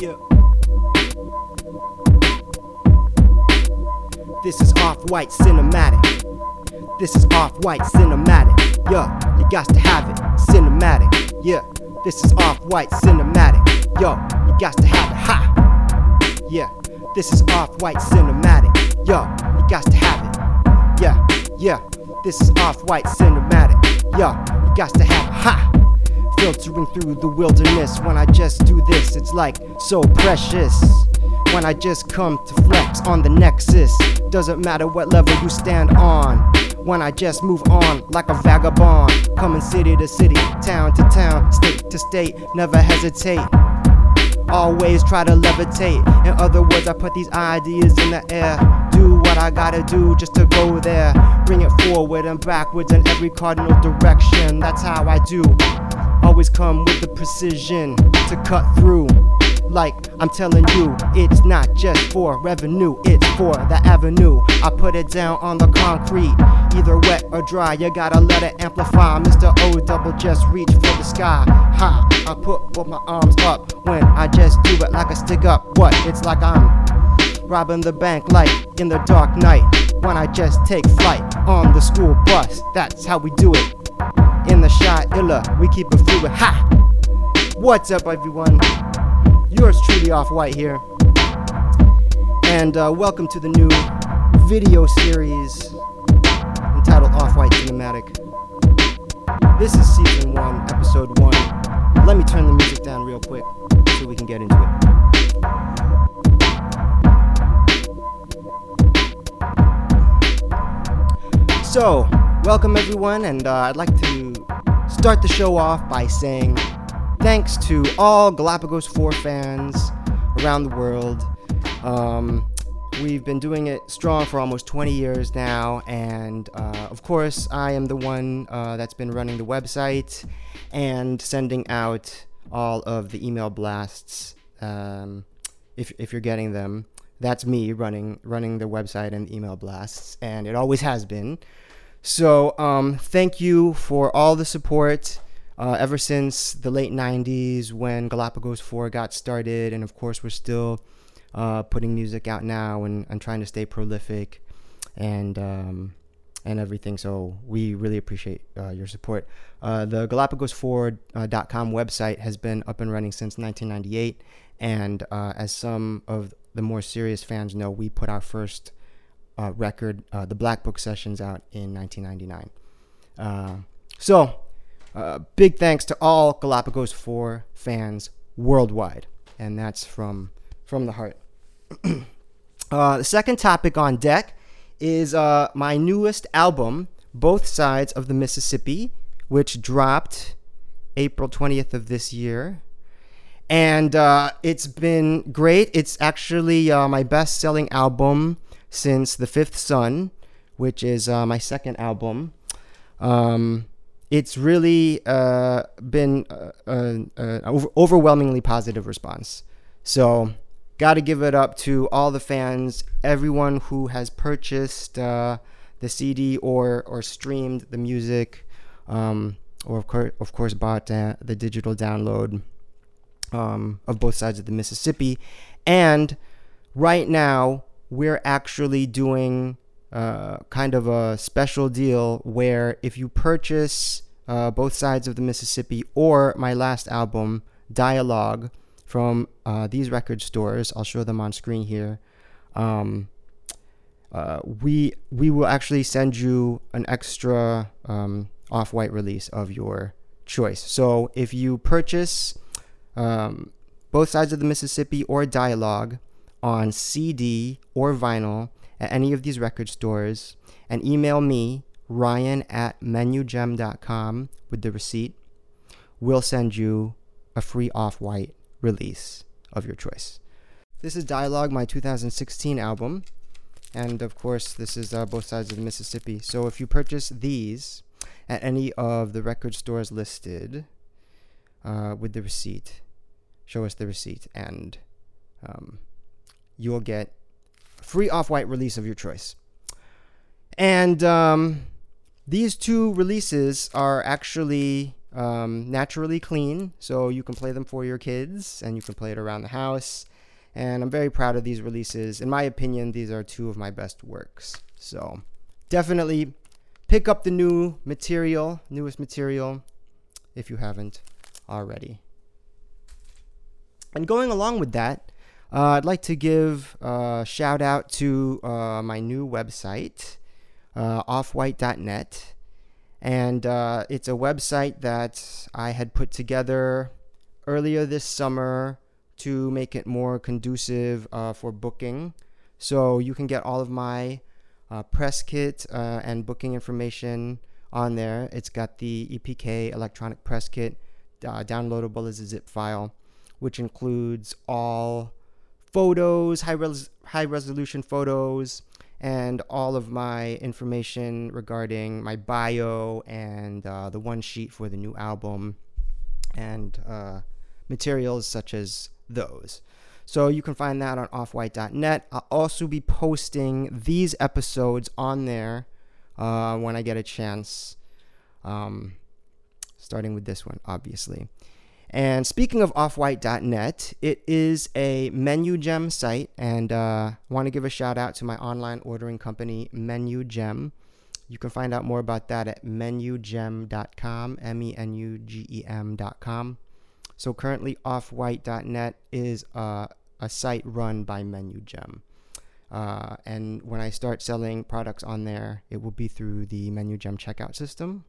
Yeah. This is Off-White cinematic. This is Off-White cinematic. Yo, you got to have it. Cinematic. Yeah. This is Off-White cinematic. Yo, you got to have it. Ha. Yeah. This is Off-White cinematic. Yo, you got to have it. Yeah. Yeah. This is Off-White cinematic. Yo, you got to have it. Ha. Filtering through the wilderness. When I just do this, it's like so precious. When I just come to flex on the nexus, doesn't matter what level you stand on. When I just move on like a vagabond, coming city to city, town to town, state to state, never hesitate. Always try to levitate. In other words, I put these ideas in the air. Do what I gotta do just to go there. Bring it forward and backwards in every cardinal direction. That's how I do. Always come with the precision to cut through. Like I'm telling you, it's not just for revenue, it's for the avenue. I put it down on the concrete, either wet or dry. You gotta let it amplify. Mr. O double just reach for the sky. Ha! I put both my arms up when I just do it like a stick up. What? It's like I'm robbing the bank like in the dark night. When I just take flight on the school bus, that's how we do it. In the shy illa, we keep it fluid. Ha! What's up, everyone? Yours truly, Off-White here, and welcome to the new video series entitled Off-White Cinematic. This is Season 1, Episode 1. Let me turn the music down real quick so we can get into it. So, welcome everyone, and I'd like to start the show off by saying thanks to all Galapagos 4 fans around the world. We've been doing it strong for almost 20 years now, and of course I am the one that's been running the website and sending out all of the email blasts. If you're getting them, that's me running the website and the email blasts, and it always has been. So thank you for all the support. Ever since the late 90s when Galapagos 4 got started, and of course we're still putting music out now and trying to stay prolific and everything, so we really appreciate your support. The Galapagos4.com website has been up and running since 1998, and as some of the more serious fans know, we put our first record, the Black Book Sessions, out in 1999. Big thanks to all Galapagos 4 fans worldwide, and that's from the heart. The second topic on deck is my newest album, Both Sides of the Mississippi, which dropped April 20th of this year, and it's been great. It's actually my best-selling album since The Fifth Sun, which is my second album. It's really been an overwhelmingly positive response. So, got to give it up to all the fans, everyone who has purchased the CD or streamed the music, or of course bought the digital download of Both Sides of the Mississippi. And right now, we're actually doing kind of a special deal where if you purchase Both Sides of the Mississippi or my last album, Dialogue, from these record stores, I'll show them on screen here, we will actually send you an extra Off-White release of your choice. So if you purchase Both Sides of the Mississippi or Dialogue on CD or vinyl at any of these record stores, and email me, ryan@menugem.com, with the receipt, we'll send you a free Off-White release of your choice. This is Dialogue, my 2016 album, and of course this is Both Sides of the Mississippi. So if you purchase these at any of the record stores listed with the receipt, show us the receipt, and you'll get free Off-White release of your choice. And these two releases are actually naturally clean, so you can play them for your kids and you can play it around the house. And I'm very proud of these releases. In my opinion, these are two of my best works. So definitely pick up the newest material, if you haven't already. And going along with that, I'd like to give a shout out to my new website, offwhite.net. And it's a website that I had put together earlier this summer to make it more conducive for booking. So you can get all of my press kit and booking information on there. It's got the EPK electronic press kit, downloadable as a zip file, which includes all photos, high resolution photos, and all of my information regarding my bio and the one sheet for the new album and materials such as those. So you can find that on offwhite.net. I'll also be posting these episodes on there when I get a chance, starting with this one, obviously. And speaking of offwhite.net, it is a MenuGem site, and I want to give a shout out to my online ordering company, MenuGem. You can find out more about that at menugem.com, menugem.com. So currently, offwhite.net is a site run by MenuGem. And when I start selling products on there, it will be through the MenuGem checkout system.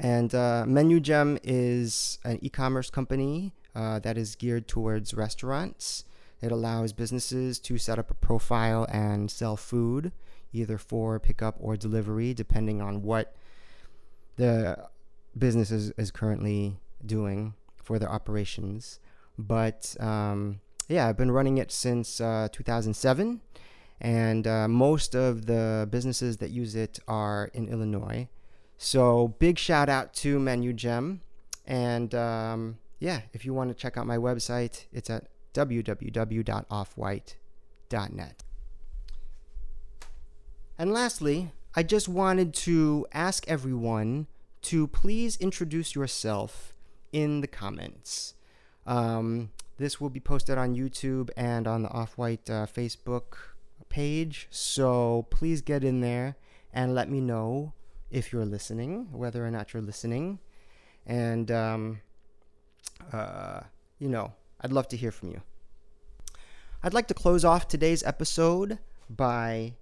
And MenuGem is an e-commerce company that is geared towards restaurants. It allows businesses to set up a profile and sell food, either for pickup or delivery, depending on what the business is currently doing for their operations. But I've been running it since 2007. And most of the businesses that use it are in Illinois. So big shout out to MenuGem. And if you want to check out my website, it's at www.offwhite.net. And lastly, I just wanted to ask everyone to please introduce yourself in the comments. This will be posted on YouTube and on the Off-White Facebook page. So please get in there and let me know if you're listening, whether or not you're listening. And, I'd love to hear from you. I'd like to close off today's episode by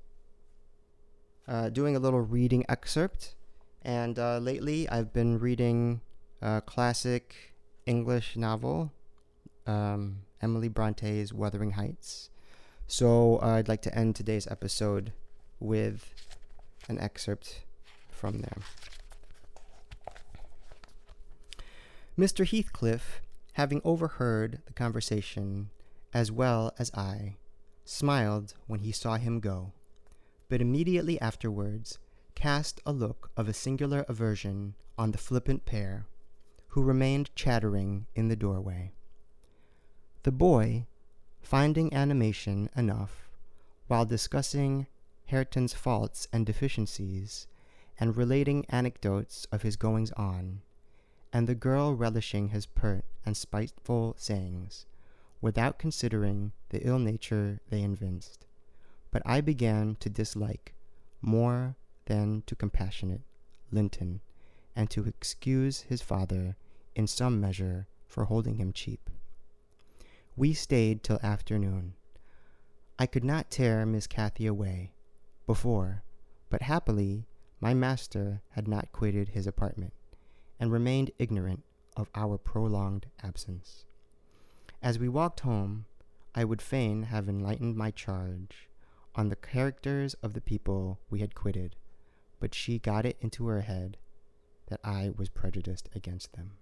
doing a little reading excerpt. And lately, I've been reading a classic English novel, Emily Bronte's Wuthering Heights. So I'd like to end today's episode with an excerpt from there. Mr. Heathcliff, having overheard the conversation as well as I, smiled when he saw him go, but immediately afterwards cast a look of a singular aversion on the flippant pair, who remained chattering in the doorway. The boy, finding animation enough, while discussing Hareton's faults and deficiencies, and relating anecdotes of his goings-on, and the girl relishing his pert and spiteful sayings, without considering the ill nature they evinced. But I began to dislike, more than to compassionate, Linton, and to excuse his father in some measure for holding him cheap. We stayed till afternoon. I could not tear Miss Cathy away before, but happily my master had not quitted his apartment, and remained ignorant of our prolonged absence. As we walked home, I would fain have enlightened my charge on the characters of the people we had quitted, but she got it into her head that I was prejudiced against them.